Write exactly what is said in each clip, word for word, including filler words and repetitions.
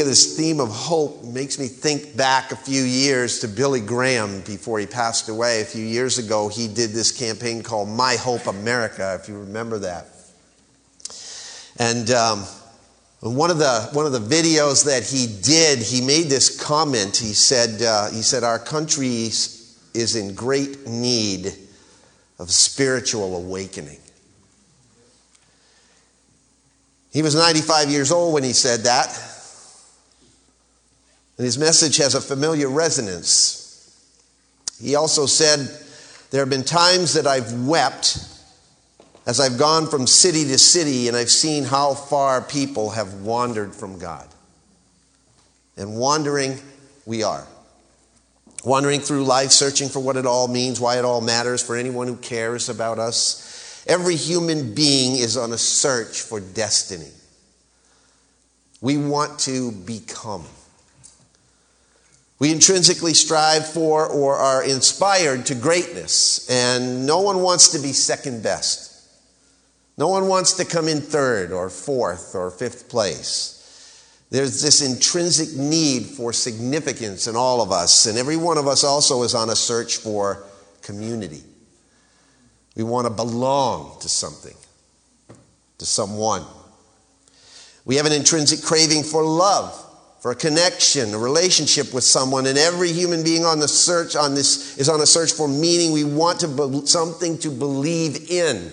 of this theme of hope makes me think back a few years to Billy Graham before he passed away. A few years ago, he did this campaign called My Hope America, if you remember that. And um, one of the one of the videos that he did, he made this comment. He said, uh, "He said our country is in great need of spiritual awakening." He was ninety-five years old when he said that. And his message has a familiar resonance. He also said, "There have been times that I've wept as I've gone from city to city and I've seen how far people have wandered from God." And wandering we are. Wandering through life, searching for what it all means, why it all matters, for anyone who cares about us. Every human being is on a search for destiny. We want to become. We intrinsically strive for or are inspired to greatness, and no one wants to be second best. No one wants to come in third or fourth or fifth place. There's this intrinsic need for significance in all of us, and every one of us also is on a search for community. We want to belong to something, to someone. We have an intrinsic craving for love, for a connection, a relationship with someone, and every human being on the search on this is on a search for meaning. We want to be, something to believe in.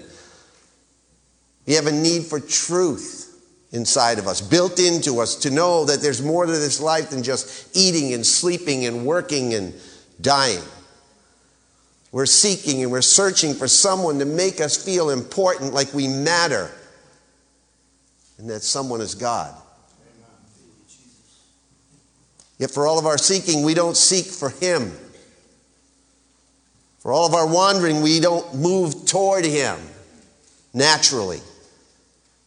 We have a need for truth inside of us, built into us, to know that there's more to this life than just eating and sleeping and working and dying. We're seeking and we're searching for someone to make us feel important, like we matter. And that someone is God. Yet for all of our seeking, we don't seek for Him. For all of our wandering, we don't move toward Him naturally.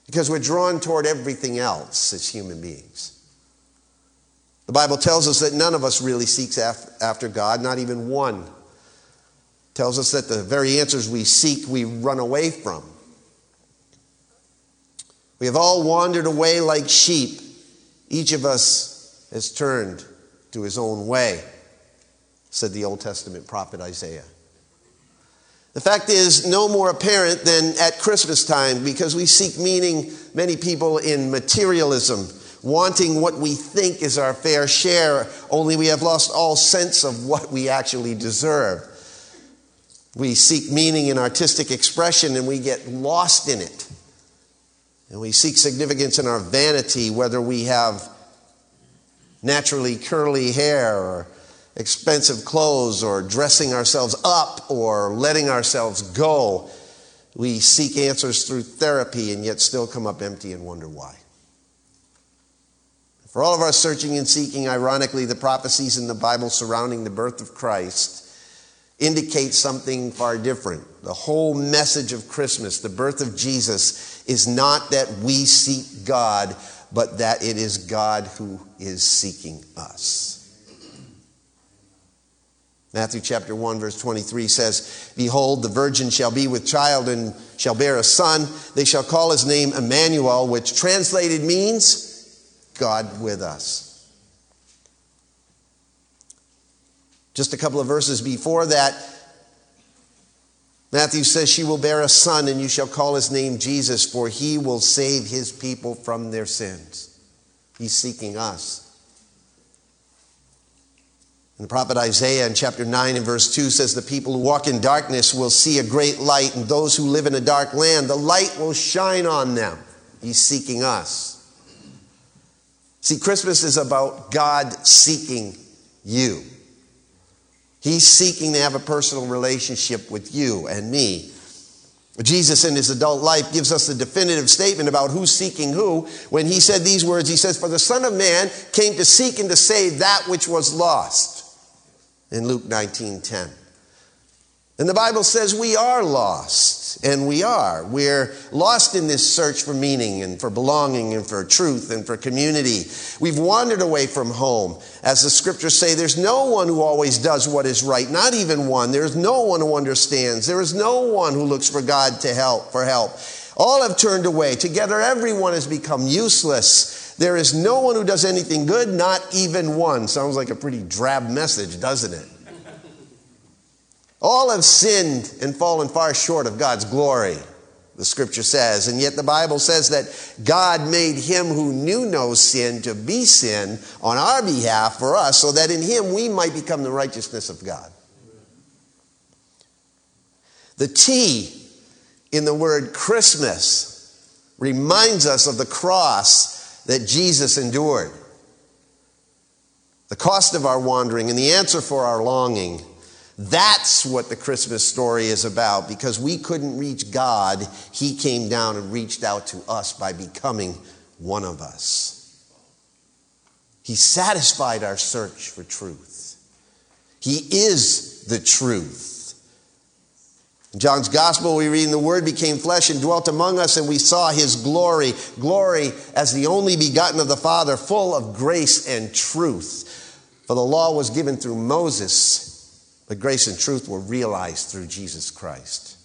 Because we're drawn toward everything else as human beings. The Bible tells us that none of us really seeks after God, not even one. Tells us that the very answers we seek, we run away from. We have all wandered away like sheep. Each of us has turned to his own way, said the Old Testament prophet Isaiah. The fact is no more apparent than at Christmas time, because we seek meaning, many people, in materialism, wanting what we think is our fair share, only we have lost all sense of what we actually deserve. We seek meaning in artistic expression and we get lost in it. And we seek significance in our vanity, whether we have naturally curly hair or expensive clothes or dressing ourselves up or letting ourselves go. We seek answers through therapy and yet still come up empty and wonder why. For all of our searching and seeking, ironically, the prophecies in the Bible surrounding the birth of Christ indicates something far different. The whole message of Christmas, the birth of Jesus, is not that we seek God, but that it is God who is seeking us. Matthew chapter one, verse twenty-three says, "Behold, the virgin shall be with child and shall bear a son. They shall call his name Emmanuel," which translated means God with us. Just a couple of verses before that, Matthew says, "She will bear a son, and you shall call his name Jesus, for he will save his people from their sins." He's seeking us. And the prophet Isaiah in chapter nine and verse two says, "The people who walk in darkness will see a great light, and those who live in a dark land, the light will shine on them." He's seeking us. See, Christmas is about God seeking you. He's seeking to have a personal relationship with you and me. Jesus in his adult life gives us the definitive statement about who's seeking who. When he said these words, he says, "For the Son of Man came to seek and to save that which was lost," in Luke nineteen ten. And the Bible says we are lost, and we are. We're lost in this search for meaning and for belonging and for truth and for community. We've wandered away from home. As the scriptures say, there's no one who always does what is right, not even one. There's no one who understands. There is no one who looks for God to help, for help. All have turned away. Together everyone has become useless. There is no one who does anything good, not even one. Sounds like a pretty drab message, doesn't it? All have sinned and fallen far short of God's glory, the scripture says. And yet the Bible says that God made him who knew no sin to be sin on our behalf for us, so that in him we might become the righteousness of God. The T in the word Christmas reminds us of the cross that Jesus endured, the cost of our wandering and the answer for our longing. That's what the Christmas story is about. Because we couldn't reach God, he came down and reached out to us by becoming one of us. He satisfied our search for truth. He is the truth. In John's gospel, we read, "And the Word became flesh and dwelt among us, and we saw his glory, glory as the only begotten of the Father, full of grace and truth. For the law was given through Moses, but grace and truth were realized through Jesus Christ."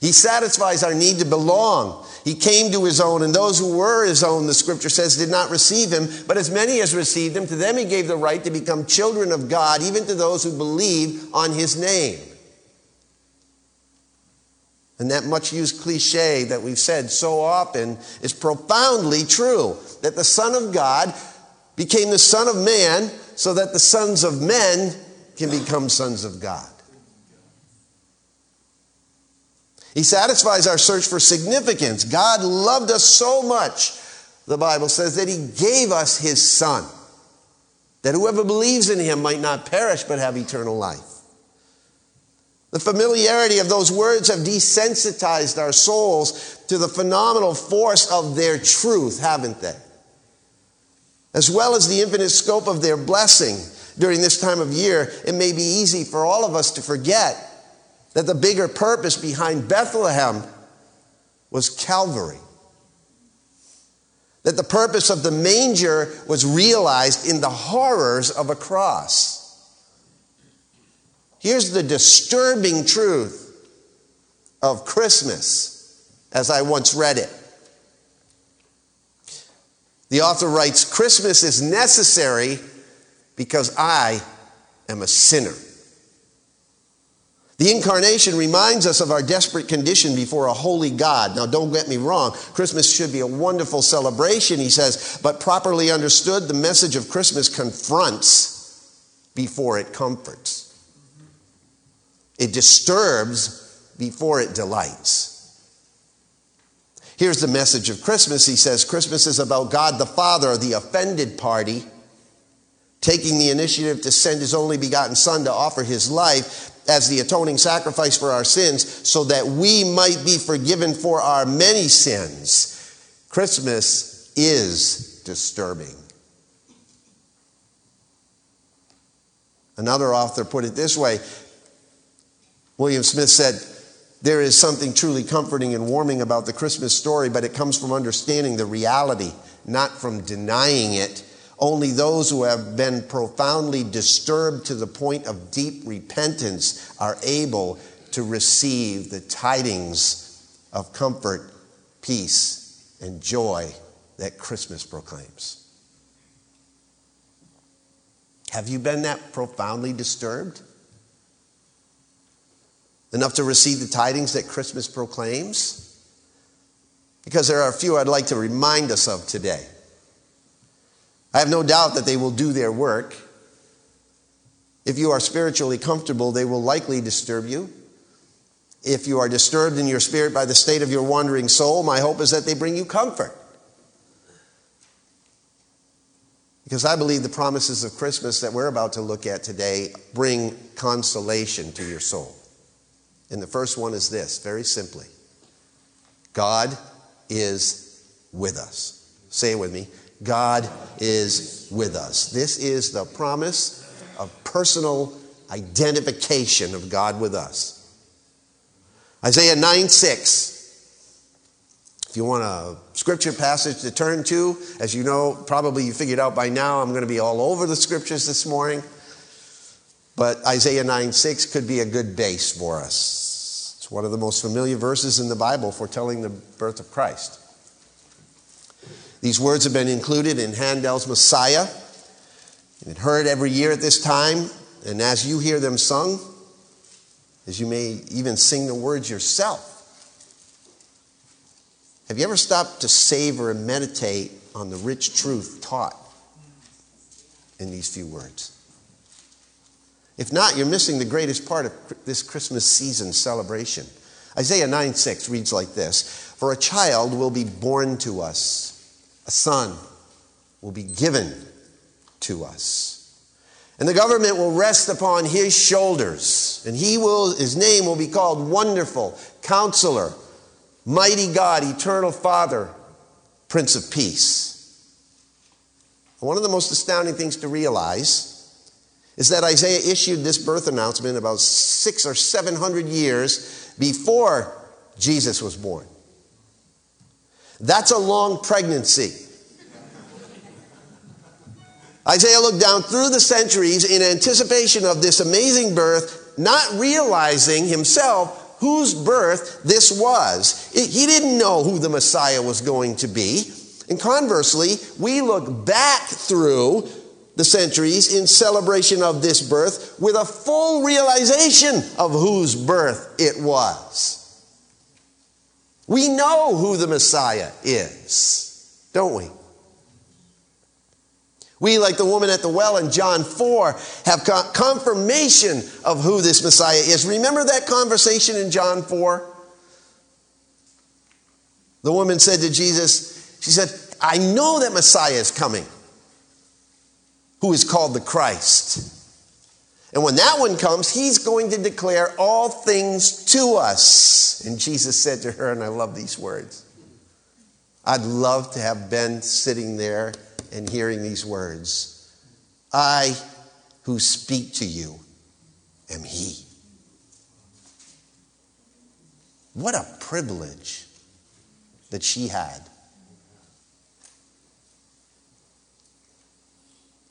He satisfies our need to belong. He came to his own, and those who were his own, the scripture says, did not receive him. But as many as received him, to them he gave the right to become children of God, even to those who believe on his name. And that much-used cliche that we've said so often is profoundly true, that the Son of God became the Son of Man, so that the sons of men can become sons of God. He satisfies our search for significance. God loved us so much, the Bible says, that he gave us his Son, that whoever believes in him might not perish but have eternal life. The familiarity of those words have desensitized our souls to the phenomenal force of their truth, haven't they? As well as the infinite scope of their blessing during this time of year, it may be easy for all of us to forget that the bigger purpose behind Bethlehem was Calvary. That the purpose of the manger was realized in the horrors of a cross. Here's the disturbing truth of Christmas, as I once read it. The author writes, "Christmas is necessary because I am a sinner." The incarnation reminds us of our desperate condition before a holy God. Now, don't get me wrong. Christmas should be a wonderful celebration, he says, but properly understood, the message of Christmas confronts before it comforts. It disturbs before it delights. Here's the message of Christmas, he says. Christmas is about God the Father, the offended party, taking the initiative to send his only begotten Son to offer his life as the atoning sacrifice for our sins, so that we might be forgiven for our many sins. Christmas is disturbing. Another author put it this way. William Smith said, "There is something truly comforting and warming about the Christmas story, but it comes from understanding the reality, not from denying it. Only those who have been profoundly disturbed to the point of deep repentance are able to receive the tidings of comfort, peace, and joy that Christmas proclaims." Have you been that profoundly disturbed? Enough to receive the tidings that Christmas proclaims? Because there are a few I'd like to remind us of today. I have no doubt that they will do their work. If you are spiritually comfortable, they will likely disturb you. If you are disturbed in your spirit by the state of your wandering soul, my hope is that they bring you comfort. Because I believe the promises of Christmas that we're about to look at today bring consolation to your soul. And the first one is this, very simply. God is with us. Say it with me. God is with us. This is the promise of personal identification of God with us. Isaiah nine six. If you want a scripture passage to turn to, as you know, probably you figured out by now, I'm going to be all over the scriptures this morning. But Isaiah nine six could be a good base for us. It's one of the most familiar verses in the Bible foretelling the birth of Christ. These words have been included in Handel's Messiah, and it's heard every year at this time. And as you hear them sung, as you may even sing the words yourself, have you ever stopped to savor and meditate on the rich truth taught in these few words? If not, you're missing the greatest part of this Christmas season celebration. Isaiah nine six reads like this: "For a child will be born to us, a son will be given to us. And the government will rest upon his shoulders, and he will, his name will be called Wonderful, Counselor, Mighty God, Eternal Father, Prince of Peace." One of the most astounding things to realize is that Isaiah issued this birth announcement about six or seven hundred years before Jesus was born. That's a long pregnancy. Isaiah looked down through the centuries in anticipation of this amazing birth, not realizing himself whose birth this was. He didn't know who the Messiah was going to be. And conversely, we look back through the centuries in celebration of this birth with a full realization of whose birth it was. We know who the Messiah is, don't we? We, like the woman at the well in John four, have confirmation of who this Messiah is. Remember that conversation in John four? The woman said to Jesus, she said, "I know that Messiah is coming, who is called the Christ. And when that one comes, he's going to declare all things to us." And Jesus said to her, and I love these words, I'd love to have been sitting there and hearing these words, "I who speak to you am he." What a privilege that she had.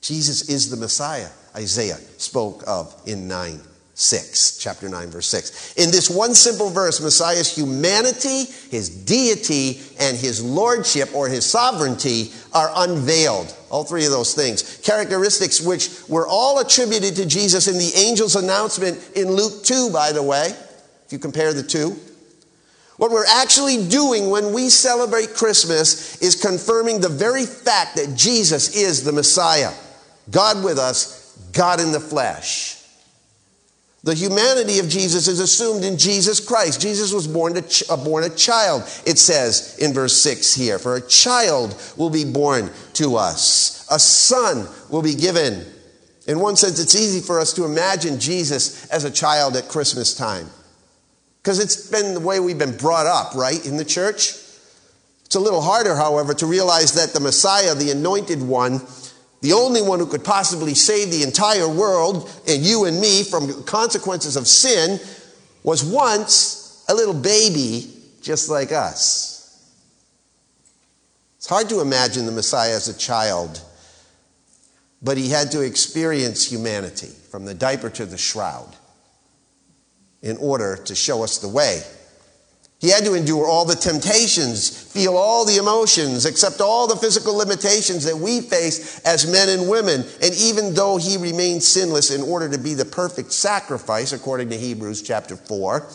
Jesus is the Messiah Isaiah spoke of in nine six, chapter nine, verse six. In this one simple verse, Messiah's humanity, his deity, and his lordship or his sovereignty are unveiled. All three of those things. Characteristics which were all attributed to Jesus in the angel's announcement in Luke two, by the way, if you compare the two. What we're actually doing when we celebrate Christmas is confirming the very fact that Jesus is the Messiah. God with us, God in the flesh. The humanity of Jesus is assumed in Jesus Christ. Jesus was born, to ch- born a child, it says in verse six here. "For a child will be born to us. A son will be given." In one sense, it's easy for us to imagine Jesus as a child at Christmas time, because it's been the way we've been brought up, right, in the church. It's a little harder, however, to realize that the Messiah, the anointed one, the only one who could possibly save the entire world and you and me from consequences of sin, was once a little baby just like us. It's hard to imagine the Messiah as a child, but he had to experience humanity from the diaper to the shroud in order to show us the way. He had to endure all the temptations, feel all the emotions, accept all the physical limitations that we face as men and women. And even though he remained sinless in order to be the perfect sacrifice, according to Hebrews chapter four,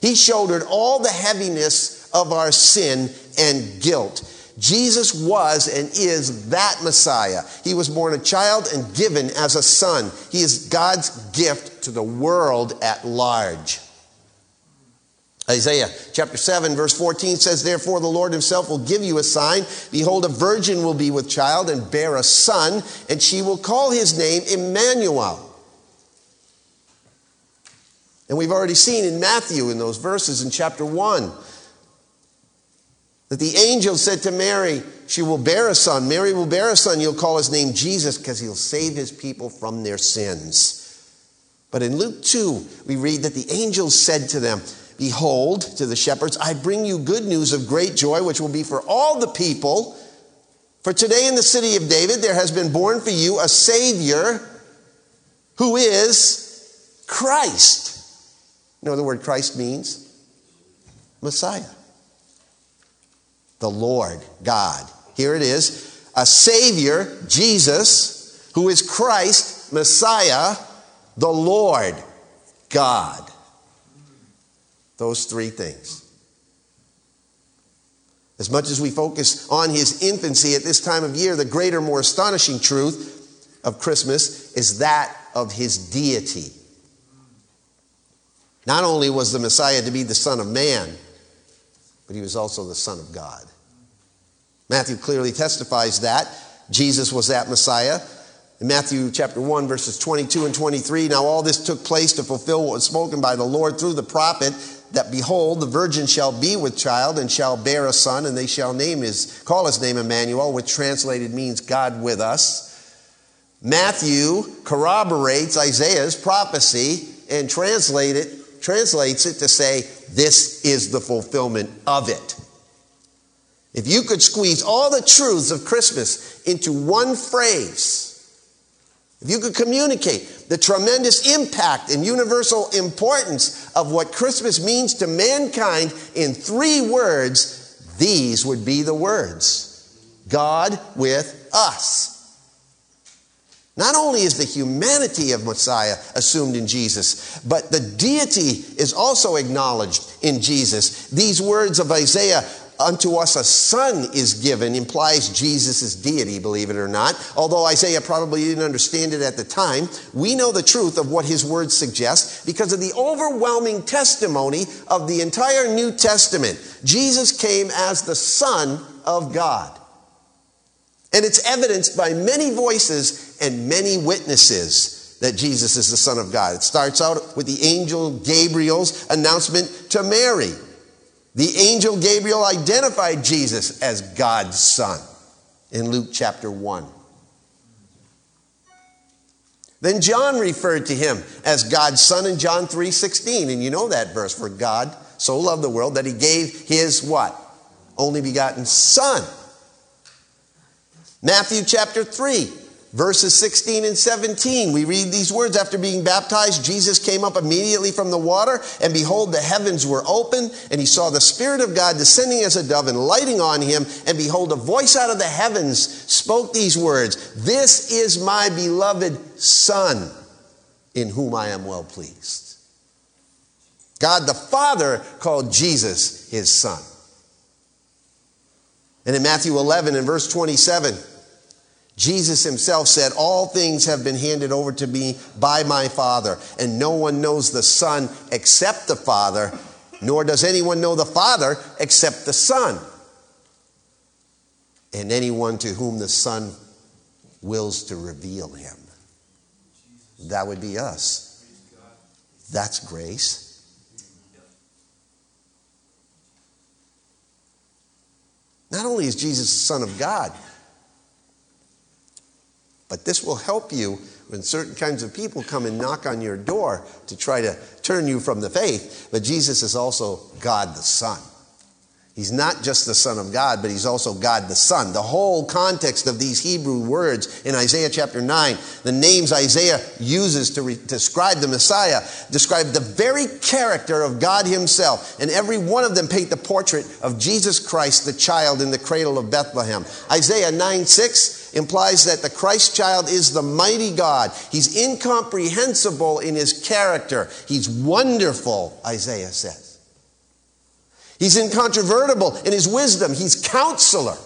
he shouldered all the heaviness of our sin and guilt. Jesus was and is that Messiah. He was born a child and given as a son. He is God's gift to the world at large. Isaiah chapter seven, verse fourteen says, "Therefore the Lord himself will give you a sign. Behold, a virgin will be with child and bear a son, and she will call his name Emmanuel." And we've already seen in Matthew, in those verses in chapter one, that the angel said to Mary, she will bear a son. Mary will bear a son. You'll call his name Jesus, because he'll save his people from their sins. But in Luke two, we read that the angel said to them, "Behold," to the shepherds, "I bring you good news of great joy, which will be for all the people. For today in the city of David there has been born for you a Savior, who is Christ." You know the word Christ means? Messiah. The Lord God Here it is. A Savior, Jesus, who is Christ, Messiah, the Lord, God. Those three things. As much as we focus on his infancy at this time of year, the greater, more astonishing truth of Christmas is that of his deity. Not only was the Messiah to be the Son of Man, but he was also the Son of God. Matthew clearly testifies that Jesus was that Messiah. In Matthew chapter one, verses twenty-two and twenty-three, now all this took place to fulfill what was spoken by the Lord through the prophet, that behold, the virgin shall be with child and shall bear a son, and they shall name his, call his name Emmanuel, which translated means God with us. Matthew corroborates Isaiah's prophecy and translate it, translates it to say, this is the fulfillment of it. If you could squeeze all the truths of Christmas into one phrase, if you could communicate the tremendous impact and universal importance of what Christmas means to mankind in three words, these would be the words. God with us. Not only is the humanity of Messiah assumed in Jesus, but the deity is also acknowledged in Jesus. These words of Isaiah, unto us a son is given, implies Jesus' deity, believe it or not. Although Isaiah probably didn't understand it at the time, we know the truth of what his words suggest because of the overwhelming testimony of the entire New Testament. Jesus came as the Son of God. And it's evidenced by many voices and many witnesses that Jesus is the Son of God. It starts out with the angel Gabriel's announcement to Mary. The angel Gabriel identified Jesus as God's Son in Luke chapter one. Then John referred to him as God's Son in John three sixteen. And you know that verse, for God so loved the world that he gave his what? Only begotten Son. Matthew chapter three. Verses sixteen and seventeen, we read these words. After being baptized, Jesus came up immediately from the water, and behold, the heavens were open, and he saw the Spirit of God descending as a dove and lighting on him. And behold, a voice out of the heavens spoke these words, this is my beloved Son, in whom I am well pleased. God the Father called Jesus his Son. And in Matthew eleven and verse twenty-seven, Jesus himself said, all things have been handed over to me by my Father, and no one knows the Son except the Father, nor does anyone know the Father except the Son, and anyone to whom the Son wills to reveal him. That would be us. That's grace. Not only is Jesus the Son of God, but this will help you when certain kinds of people come and knock on your door to try to turn you from the faith. But Jesus is also God the Son. He's not just the Son of God, but he's also God the Son. The whole context of these Hebrew words in Isaiah chapter nine, the names Isaiah uses to re- describe the Messiah, describe the very character of God himself. And every one of them paint the portrait of Jesus Christ, the child in the cradle of Bethlehem. Isaiah nine six implies that the Christ child is the mighty God. He's incomprehensible in his character. He's wonderful, Isaiah says. He's incontrovertible in his wisdom. He's counselor.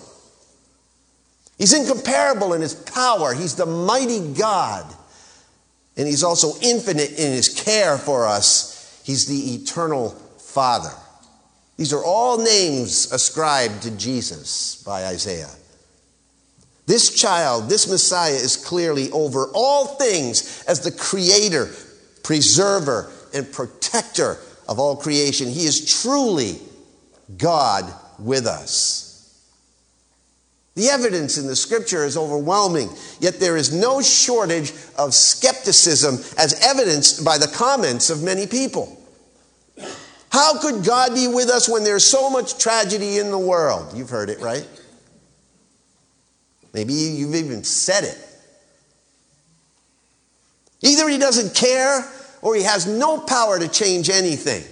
He's incomparable in his power. He's the mighty God. And he's also infinite in his care for us. He's the eternal Father. These are all names ascribed to Jesus by Isaiah. This child, this Messiah, is clearly over all things as the creator, preserver, and protector of all creation. He is truly God with us. The evidence in the scripture is overwhelming, yet there is no shortage of skepticism as evidenced by the comments of many people. How could God be with us when there's so much tragedy in the world? You've heard it, right? Maybe you've even said it. Either he doesn't care or he has no power to change anything.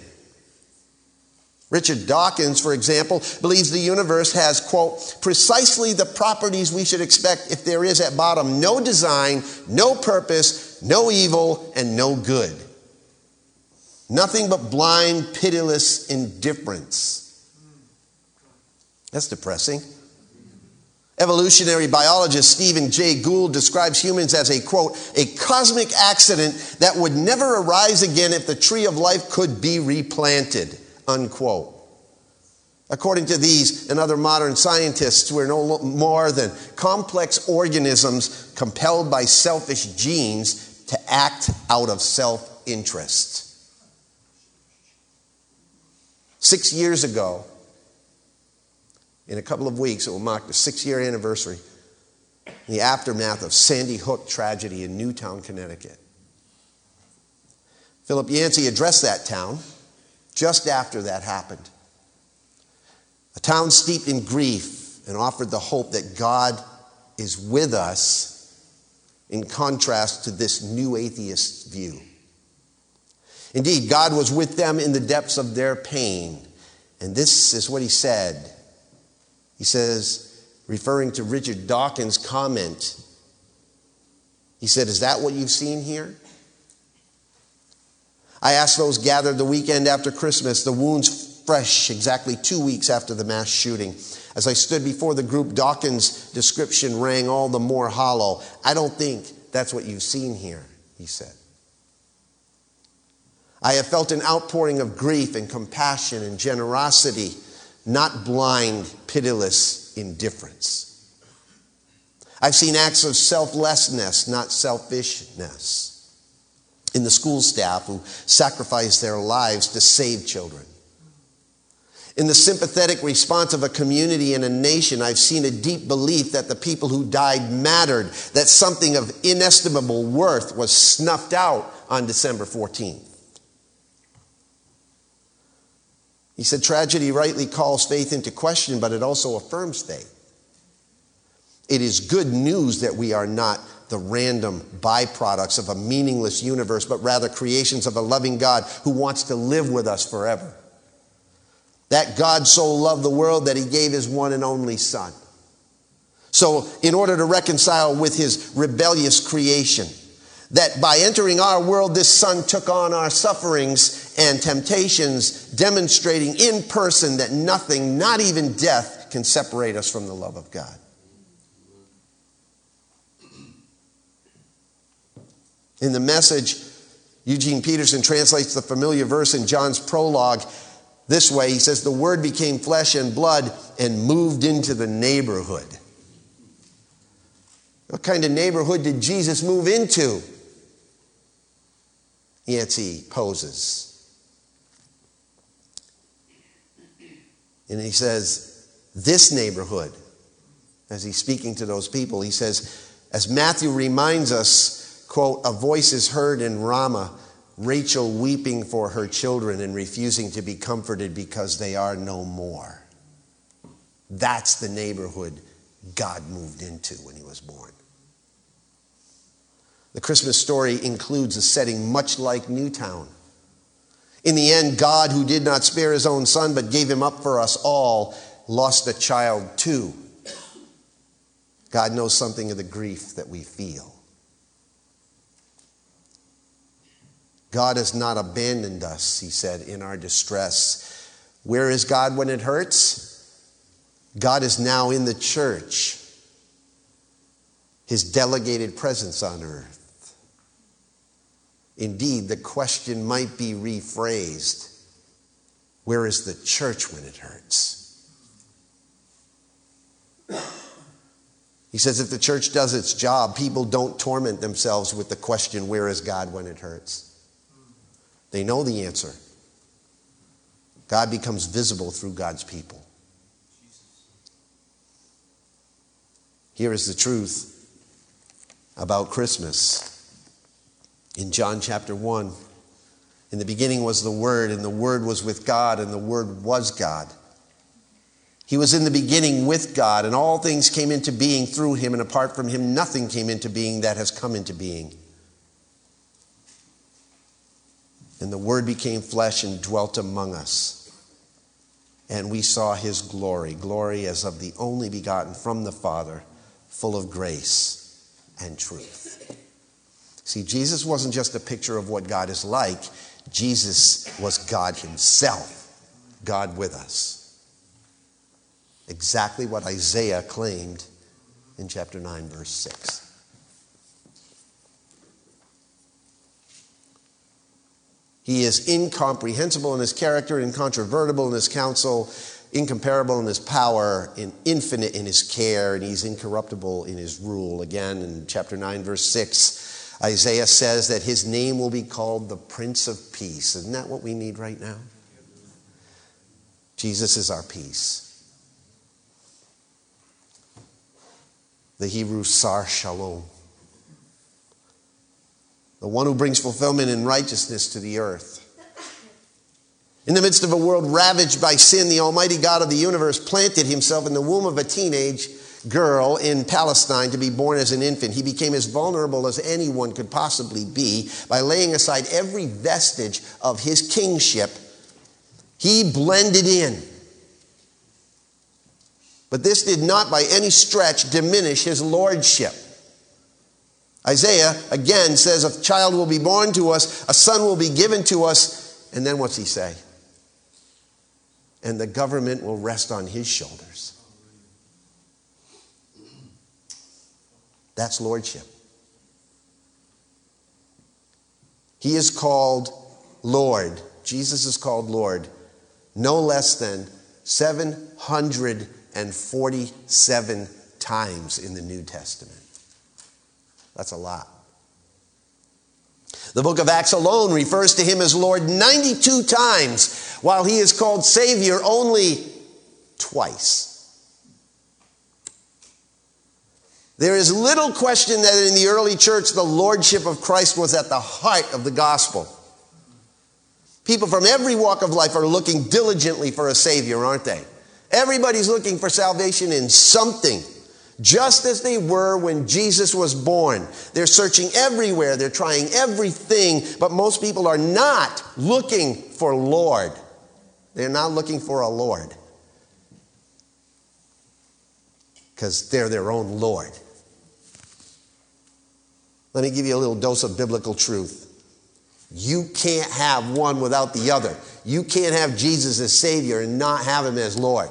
Richard Dawkins, for example, believes the universe has, quote, precisely the properties we should expect if there is at bottom no design, no purpose, no evil, and no good. Nothing but blind, pitiless indifference. That's depressing. Evolutionary biologist Stephen Jay Gould describes humans as a, quote, a cosmic accident that would never arise again if the tree of life could be replanted. Unquote. According to these and other modern scientists, we're no more than complex organisms compelled by selfish genes to act out of self-interest. Six years ago, in a couple of weeks, it will mark the six-year anniversary, the aftermath of Sandy Hook tragedy in Newtown, Connecticut. Philip Yancey addressed that town just after that happened. A town steeped in grief and offered the hope that God is with us, in contrast to this new atheist view. Indeed, God was with them in the depths of their pain. And this is what he said. He says, referring to Richard Dawkins' comment, he said, "Is that what you've seen here? I asked those gathered the weekend after Christmas, the wounds fresh exactly two weeks after the mass shooting. As I stood before the group, Dawkins' description rang all the more hollow. I don't think that's what you've seen here," he said. "I have felt an outpouring of grief and compassion and generosity, not blind, pitiless indifference. I've seen acts of selflessness, not selfishness, in the school staff who sacrificed their lives to save children. In the sympathetic response of a community and a nation, I've seen a deep belief that the people who died mattered, that something of inestimable worth was snuffed out on December fourteenth. He said, "Tragedy rightly calls faith into question, but it also affirms faith. It is good news that we are not the random byproducts of a meaningless universe, but rather creations of a loving God who wants to live with us forever. That God so loved the world that he gave his one and only Son. So in order to reconcile with his rebellious creation, that by entering our world, this Son took on our sufferings and temptations, demonstrating in person that nothing, not even death, can separate us from the love of God." In the Message, Eugene Peterson translates the familiar verse in John's prologue this way. He says, "The Word became flesh and blood and moved into the neighborhood." What kind of neighborhood did Jesus move into? Yancey poses. And he says, this neighborhood, as he's speaking to those people, he says, as Matthew reminds us, quote, "A voice is heard in Ramah, Rachel weeping for her children and refusing to be comforted because they are no more." That's the neighborhood God moved into when he was born. The Christmas story includes a setting much like Newtown. In the end, God, who did not spare his own Son but gave him up for us all, lost a child too. God knows something of the grief that we feel. God has not abandoned us, he said, in our distress. Where is God when it hurts? God is now in the church, his delegated presence on earth. Indeed, the question might be rephrased, where is the church when it hurts? He says if the church does its job, people don't torment themselves with the question, where is God when it hurts? They know the answer. God becomes visible through God's people. Here is the truth about Christmas. In John chapter one, in the beginning was the Word, and the Word was with God, and the Word was God. He was in the beginning with God, and all things came into being through him, and apart from him, nothing came into being that has come into being. And the Word became flesh and dwelt among us. and we saw his glory, glory as of the only begotten from the Father, full of grace and truth. See, Jesus wasn't just a picture of what God is like. Jesus was God himself, God with us. Exactly what Isaiah claimed in chapter nine, verse six. He is incomprehensible in his character, incontrovertible in his counsel, incomparable in his power, and infinite in his care, and he's incorruptible in his rule. Again, in chapter nine, verse six, Isaiah says that his name will be called the Prince of Peace. Isn't that what we need right now? Jesus is our peace. The Hebrew sar shalom. The one who brings fulfillment in righteousness to the earth. In the midst of a world ravaged by sin, the Almighty God of the universe planted himself in the womb of a teenage girl in Palestine to be born as an infant. He became as vulnerable as anyone could possibly be by laying aside every vestige of his kingship. He blended in. But this did not by any stretch diminish his lordship. Isaiah, again, says a child will be born to us, a son will be given to us, and then what's he say? And the government will rest on his shoulders. That's lordship. He is called Lord. Jesus is called Lord no less than seven hundred forty-seven times in the New Testament. That's a lot. The book of Acts alone refers to him as Lord ninety-two times, while he is called Savior only twice. There is little question that in the early church, the lordship of Christ was at the heart of the gospel. People from every walk of life are looking diligently for a Savior, aren't they? Everybody's looking for salvation in something. Just as they were when Jesus was born. They're searching everywhere. They're trying everything. But most people are not looking for Lord. They're not looking for a Lord. Because they're their own Lord. Let me give you a little dose of biblical truth. You can't have one without the other. You can't have Jesus as Savior and not have him as Lord.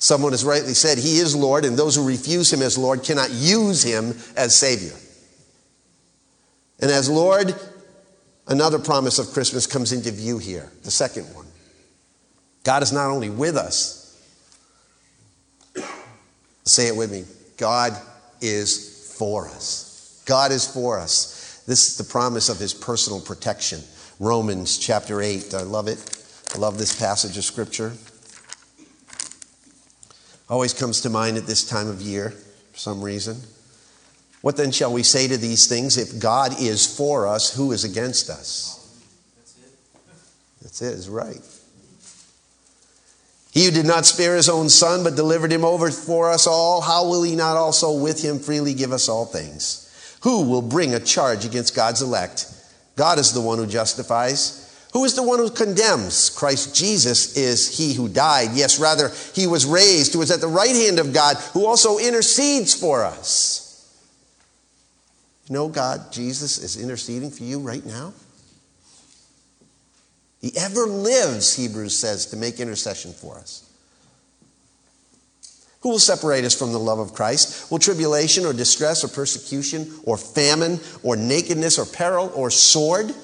Someone has rightly said, he is Lord, and those who refuse him as Lord cannot use him as Savior. And as Lord, another promise of Christmas comes into view here, the second one. God is not only with us. Say it with me. God is for us. God is for us. This is the promise of his personal protection. Romans chapter eight. I love it. I love this passage of Scripture. Always comes to mind at this time of year for some reason. What then shall we say to these things? If God is for us, who is against us? That's it. That's it, is right. He who did not spare his own son, but delivered him over for us all, how will he not also with him freely give us all things? Who will bring a charge against God's elect? God is the one who justifies. Who is the one who condemns? Christ Jesus is he who died. Yes, rather, he was raised, who is at the right hand of God, who also intercedes for us. You know, God, Jesus is interceding for you right now. He ever lives, Hebrews says, to make intercession for us. Who will separate us from the love of Christ? Will tribulation or distress or persecution or famine or nakedness or peril or sword?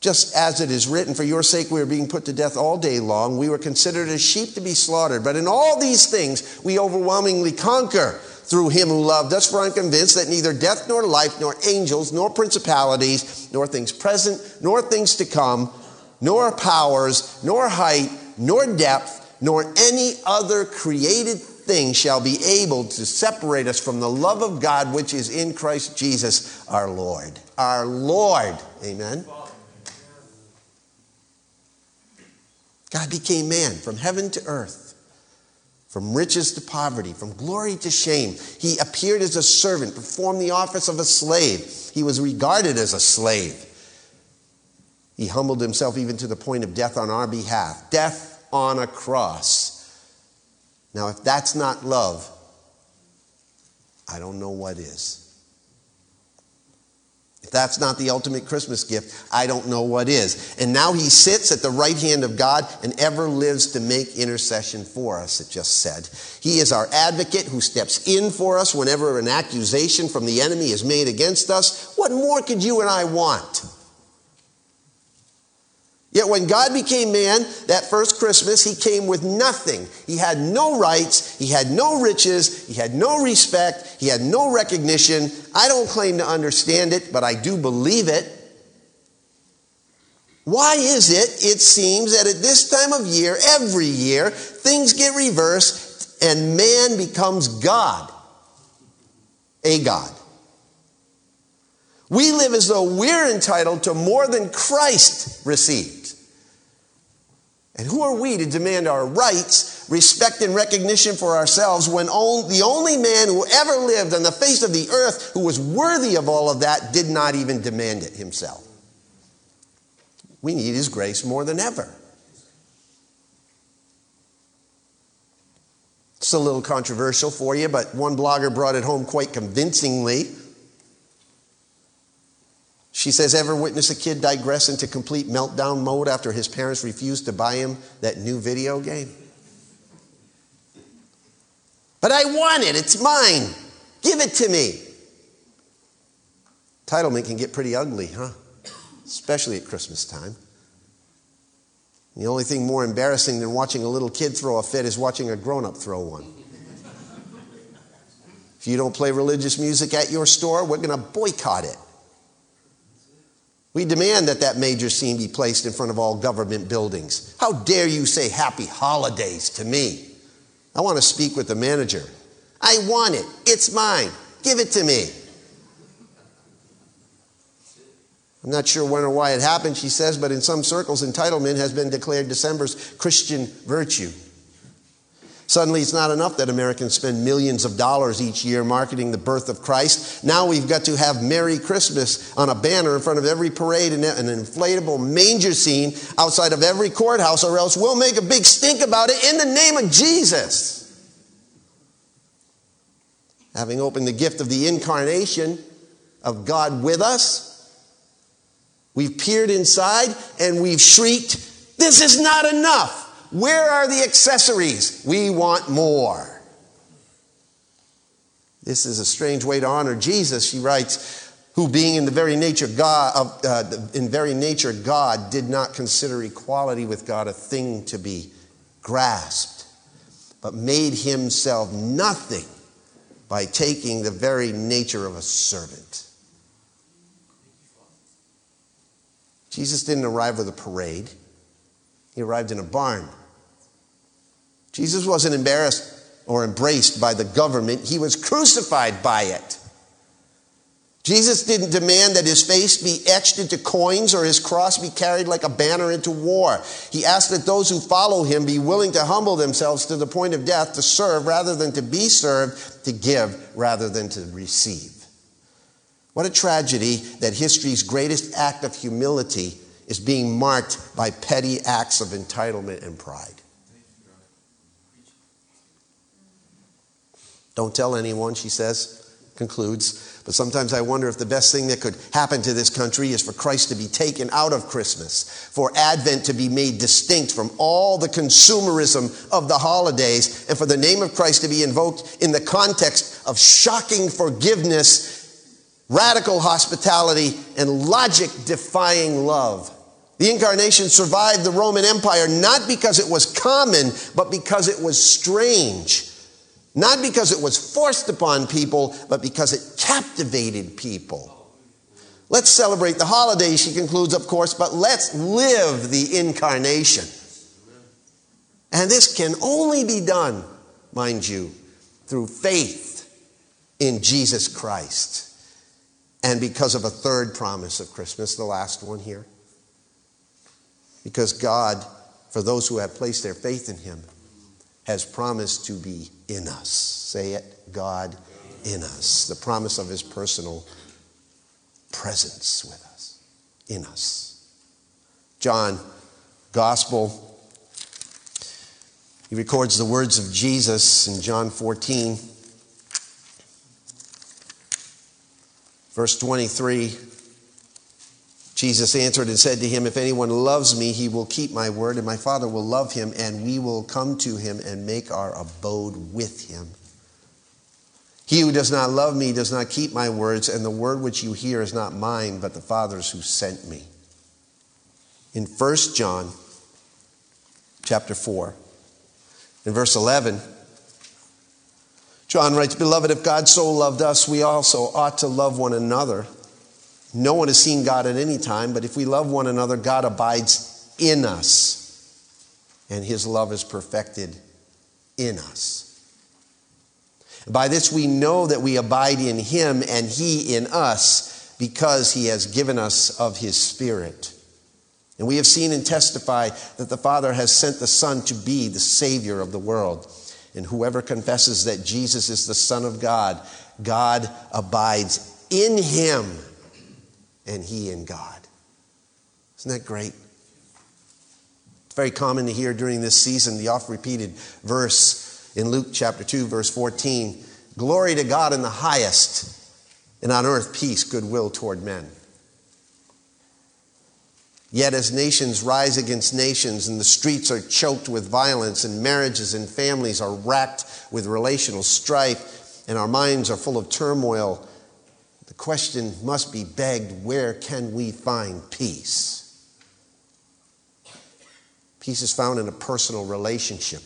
Just as it is written, for your sake we are being put to death all day long. We were considered as sheep to be slaughtered. But in all these things we overwhelmingly conquer through him who loved us. For I am convinced that neither death nor life, nor angels, nor principalities, nor things present, nor things to come, nor powers, nor height, nor depth, nor any other created thing shall be able to separate us from the love of God which is in Christ Jesus our Lord. Our Lord. Amen. God became man from heaven to earth, from riches to poverty, from glory to shame. He appeared as a servant, performed the office of a slave. He was regarded as a slave. He humbled himself even to the point of death on our behalf. Death on a cross. Now, if that's not love, I don't know what is. If that's not the ultimate Christmas gift, I don't know what is. And now he sits at the right hand of God and ever lives to make intercession for us, it just said. He is our advocate who steps in for us whenever an accusation from the enemy is made against us. What more could you and I want? Yet when God became man, that first Christmas, he came with nothing. He had no rights. He had no riches. He had no respect. He had no recognition. I don't claim to understand it, but I do believe it. Why is it, it seems, that at this time of year, every year, things get reversed and man becomes God? A God. We live as though we're entitled to more than Christ received. And who are we to demand our rights, respect, and recognition for ourselves when the only man who ever lived on the face of the earth who was worthy of all of that did not even demand it himself? We need his grace more than ever. It's a little controversial for you, but one blogger brought it home quite convincingly. She says, ever witness a kid digress into complete meltdown mode after his parents refused to buy him that new video game? But I want it. It's mine. Give it to me. Entitlement can get pretty ugly, huh? Especially at Christmas time. The only thing more embarrassing than watching a little kid throw a fit is watching a grown-up throw one. If you don't play religious music at your store, we're going to boycott it. We demand that that major scene be placed in front of all government buildings. How dare you say happy holidays to me? I want to speak with the manager. I want it. It's mine. Give it to me. I'm not sure when or why it happened, she says, but in some circles, entitlement has been declared December's Christian virtue. Suddenly, it's not enough that Americans spend millions of dollars each year marketing the birth of Christ. Now we've got to have Merry Christmas on a banner in front of every parade and an inflatable manger scene outside of every courthouse, or else we'll make a big stink about it in the name of Jesus. Having opened the gift of the incarnation of God with us, we've peered inside and we've shrieked, "This is not enough! Where are the accessories? We want more." This is a strange way to honor Jesus, she writes, who being in the very nature God, uh, in very nature God, did not consider equality with God a thing to be grasped, but made himself nothing by taking the very nature of a servant. Jesus didn't arrive with a parade. He arrived in a barn. Jesus wasn't embarrassed or embraced by the government. He was crucified by it. Jesus didn't demand that his face be etched into coins or his cross be carried like a banner into war. He asked that those who follow him be willing to humble themselves to the point of death, to serve rather than to be served, to give rather than to receive. What a tragedy that history's greatest act of humility is being marked by petty acts of entitlement and pride. Don't tell anyone, she says, concludes, but sometimes I wonder if the best thing that could happen to this country is for Christ to be taken out of Christmas, for Advent to be made distinct from all the consumerism of the holidays, and for the name of Christ to be invoked in the context of shocking forgiveness, radical hospitality, and logic-defying love. The incarnation survived the Roman Empire not because it was common, but because it was strange. Not because it was forced upon people, but because it captivated people. Let's celebrate the holidays, she concludes, of course, but let's live the incarnation. And this can only be done, mind you, through faith in Jesus Christ. And because of a third promise of Christmas, the last one here. Because God, for those who have placed their faith in him, has promised to be in us. Say it, God in us. The promise of his personal presence with us, in us. John Gospel. He records the words of Jesus in John fourteen. Verse twenty-three, Jesus answered and said to him, "If anyone loves me, he will keep my word, and my Father will love him, and we will come to him and make our abode with him. He who does not love me does not keep my words, and the word which you hear is not mine, but the Father's who sent me." In First John chapter four, in verse eleven, John writes, "Beloved, if God so loved us, we also ought to love one another. No one has seen God at any time, but if we love one another, God abides in us, and his love is perfected in us. By this we know that we abide in him and he in us, because he has given us of his Spirit. And we have seen and testify that the Father has sent the Son to be the Savior of the world. And whoever confesses that Jesus is the Son of God, God abides in him and he in God." Isn't that great? It's very common to hear during this season the oft-repeated verse in Luke chapter two, verse fourteen, "Glory to God in the highest, and on earth peace, goodwill toward men." Yet as nations rise against nations and the streets are choked with violence and marriages and families are racked with relational strife and our minds are full of turmoil, the question must be begged, where can we find peace? Peace is found in a personal relationship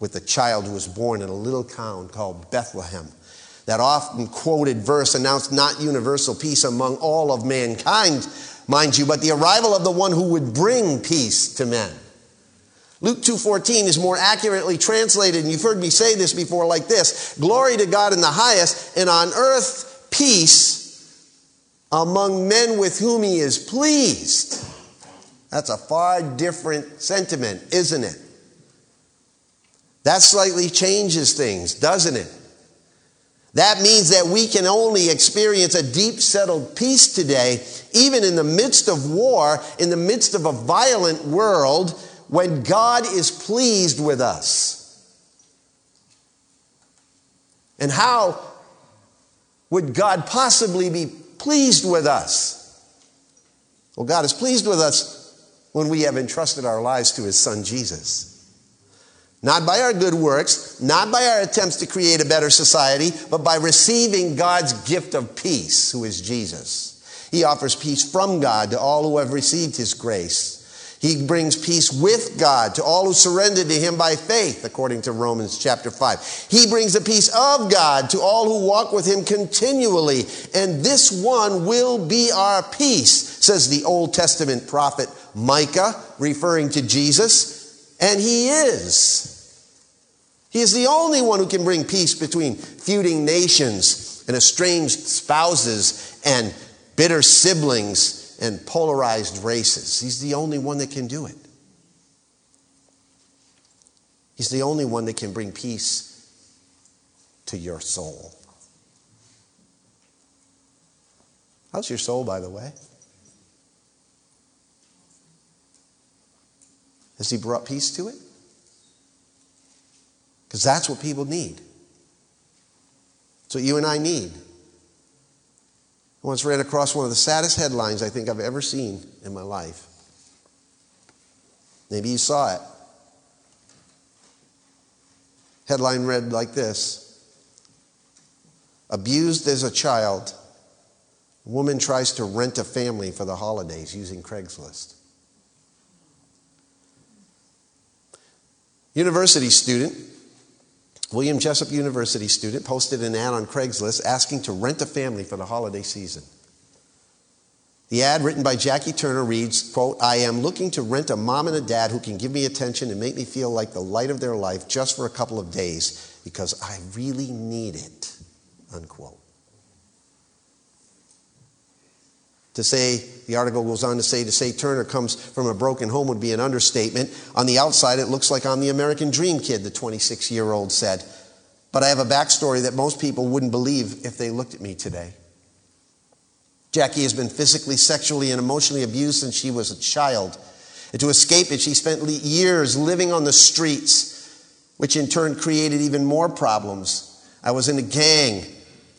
with the child who was born in a little town called Bethlehem. That often quoted verse announced not universal peace among all of mankind, mind you, but the arrival of the one who would bring peace to men. Luke two fourteen is more accurately translated, and you've heard me say this before like this, "Glory to God in the highest, and on earth peace among men with whom he is pleased." That's a far different sentiment, isn't it? That slightly changes things, doesn't it? That means that we can only experience a deep, settled peace today, even in the midst of war, in the midst of a violent world, when God is pleased with us. And how would God possibly be pleased with us? Well, God is pleased with us when we have entrusted our lives to his Son, Jesus. Not by our good works, not by our attempts to create a better society, but by receiving God's gift of peace, who is Jesus. He offers peace from God to all who have received his grace. He brings peace with God to all who surrender to him by faith, according to Romans chapter five. He brings the peace of God to all who walk with him continually. And this one will be our peace, says the Old Testament prophet Micah, referring to Jesus. And he is. He is the only one who can bring peace between feuding nations and estranged spouses and bitter siblings and polarized races. He's the only one that can do it. He's the only one that can bring peace to your soul. How's your soul, by the way? Has he brought peace to it? Because that's what people need. That's what you and I need. I once ran across one of the saddest headlines I think I've ever seen in my life. Maybe you saw it. Headline read like this: "Abused as a child, woman tries to rent a family for the holidays using Craigslist." University student, William Jessup University student, posted an ad on Craigslist asking to rent a family for the holiday season. The ad, written by Jackie Turner, reads, quote, "I am looking to rent a mom and a dad who can give me attention and make me feel like the light of their life just for a couple of days because I really need it," unquote. To say, the article goes on to say, to say Turner comes from a broken home would be an understatement. "On the outside, it looks like I'm the American Dream kid," the twenty-six-year-old said. "But I have a backstory that most people wouldn't believe if they looked at me today. Jackie has been physically, sexually, and emotionally abused since she was a child. And to escape it, she spent years living on the streets, which in turn created even more problems. I was in a gang,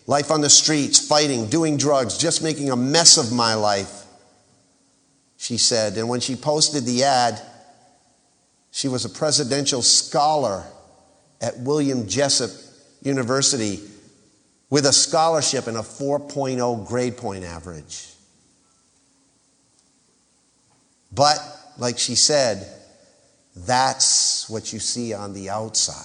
life on the streets, fighting, doing drugs, just making a mess of my life, she said. And when she posted the ad, she was a presidential scholar at William Jessup University with a scholarship and a four point oh grade point average. But, like she said, that's what you see on the outside.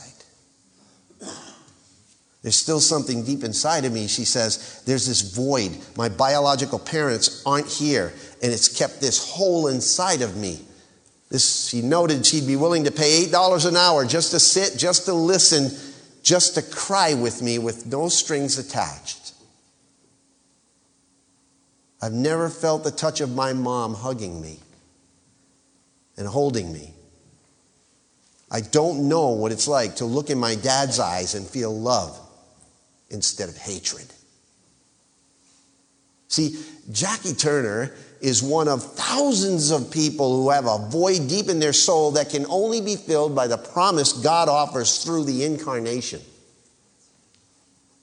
There's still something deep inside of me, she says. There's this void. My biological parents aren't here, and it's kept this hole inside of me. This, she noted she'd be willing to pay eight dollars an hour just to sit, just to listen, just to cry with me with no strings attached. I've never felt the touch of my mom hugging me and holding me. I don't know what it's like to look in my dad's eyes and feel love instead of hatred. See, Jackie Turner is one of thousands of people who have a void deep in their soul that can only be filled by the promise God offers through the incarnation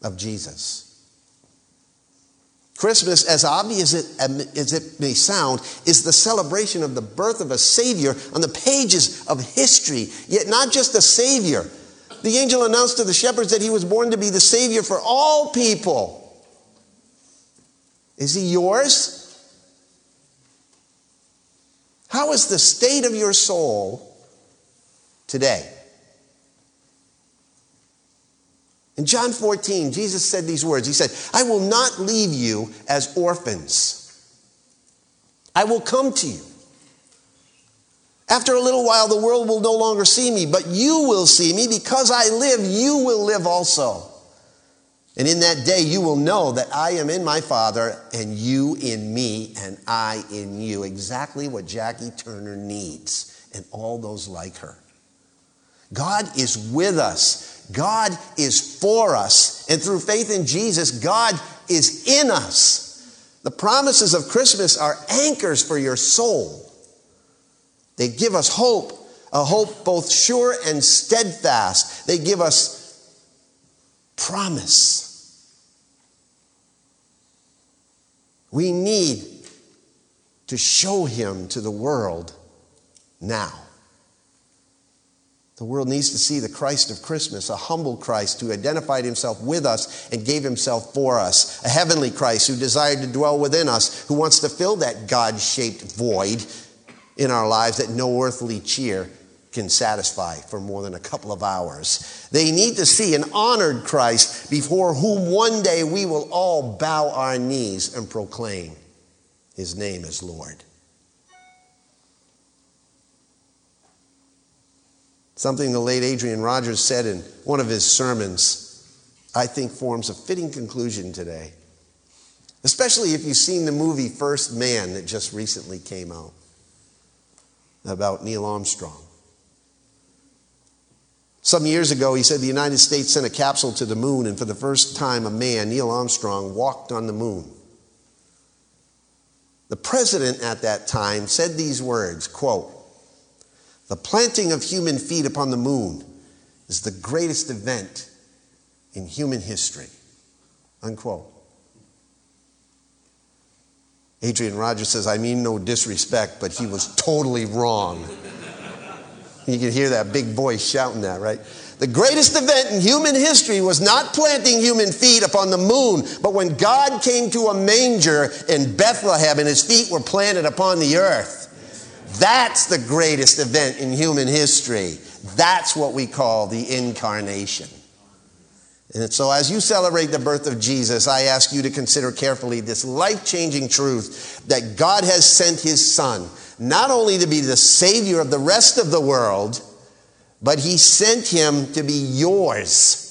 of Jesus. Christmas, as obvious as it may sound, is the celebration of the birth of a Savior on the pages of history, yet not just a Savior. The angel announced to the shepherds that he was born to be the Savior for all people. Is he yours? How is the state of your soul today? In John fourteen, Jesus said these words. He said, I will not leave you as orphans. I will come to you. After a little while, the world will no longer see me, but you will see me. Because I live, you will live also. And in that day, you will know that I am in my Father, and you in me, and I in you. Exactly what Jackie Turner needs, and all those like her. God is with us. God is for us, and through faith in Jesus, God is in us. The promises of Christmas are anchors for your soul. They give us hope, a hope both sure and steadfast. They give us promise. We need to show him to the world now. The world needs to see the Christ of Christmas, a humble Christ who identified himself with us and gave himself for us, a heavenly Christ who desired to dwell within us, who wants to fill that God-shaped void in our lives that no earthly cheer can satisfy for more than a couple of hours. They need to see an honored Christ before whom one day we will all bow our knees and proclaim his name as Lord. Something the late Adrian Rogers said in one of his sermons, I think forms a fitting conclusion today, especially if you've seen the movie First Man that just recently came out about Neil Armstrong. Some years ago, he said the United States sent a capsule to the moon, and for the first time a man, Neil Armstrong, walked on the moon. The president at that time said these words, quote, the planting of human feet upon the moon is the greatest event in human history, unquote. Adrian Rogers says, I mean no disrespect, but he was totally wrong. You can hear that big voice shouting that, right? The greatest event in human history was not planting human feet upon the moon, but when God came to a manger in Bethlehem and his feet were planted upon the earth. That's the greatest event in human history. That's what we call the incarnation. And so as you celebrate the birth of Jesus, I ask you to consider carefully this life-changing truth that God has sent his Son, not only to be the Savior of the rest of the world, but he sent him to be yours.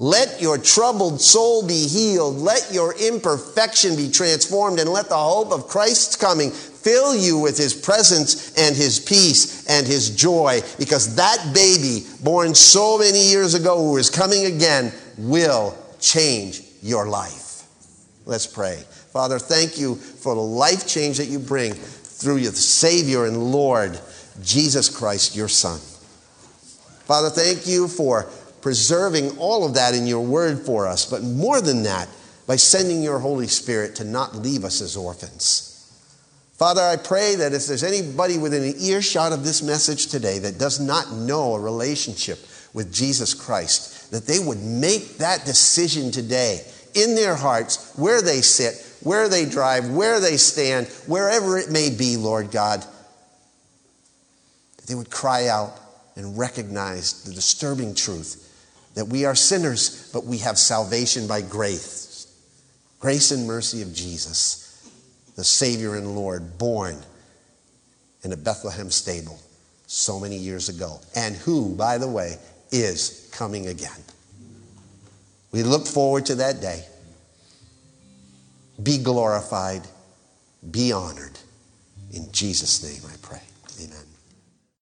Let your troubled soul be healed. Let your imperfection be transformed, and let the hope of Christ's coming fill you with his presence and his peace and his joy, because that baby born so many years ago who is coming again will change your life. Let's pray. Father, thank you for the life change that you bring through your Savior and Lord, Jesus Christ, your Son. Father, thank you for preserving all of that in your word for us, but more than that, by sending your Holy Spirit to not leave us as orphans. Father, I pray that if there's anybody within an earshot of this message today that does not know a relationship with Jesus Christ, that they would make that decision today in their hearts, where they sit, where they drive, where they stand, wherever it may be, Lord God, that they would cry out and recognize the disturbing truth that we are sinners, but we have salvation by grace. Grace and mercy of Jesus, the Savior and Lord, born in a Bethlehem stable so many years ago, and who, by the way, is coming again. We look forward to that day. Be glorified, be honored. In Jesus' name I pray. Amen.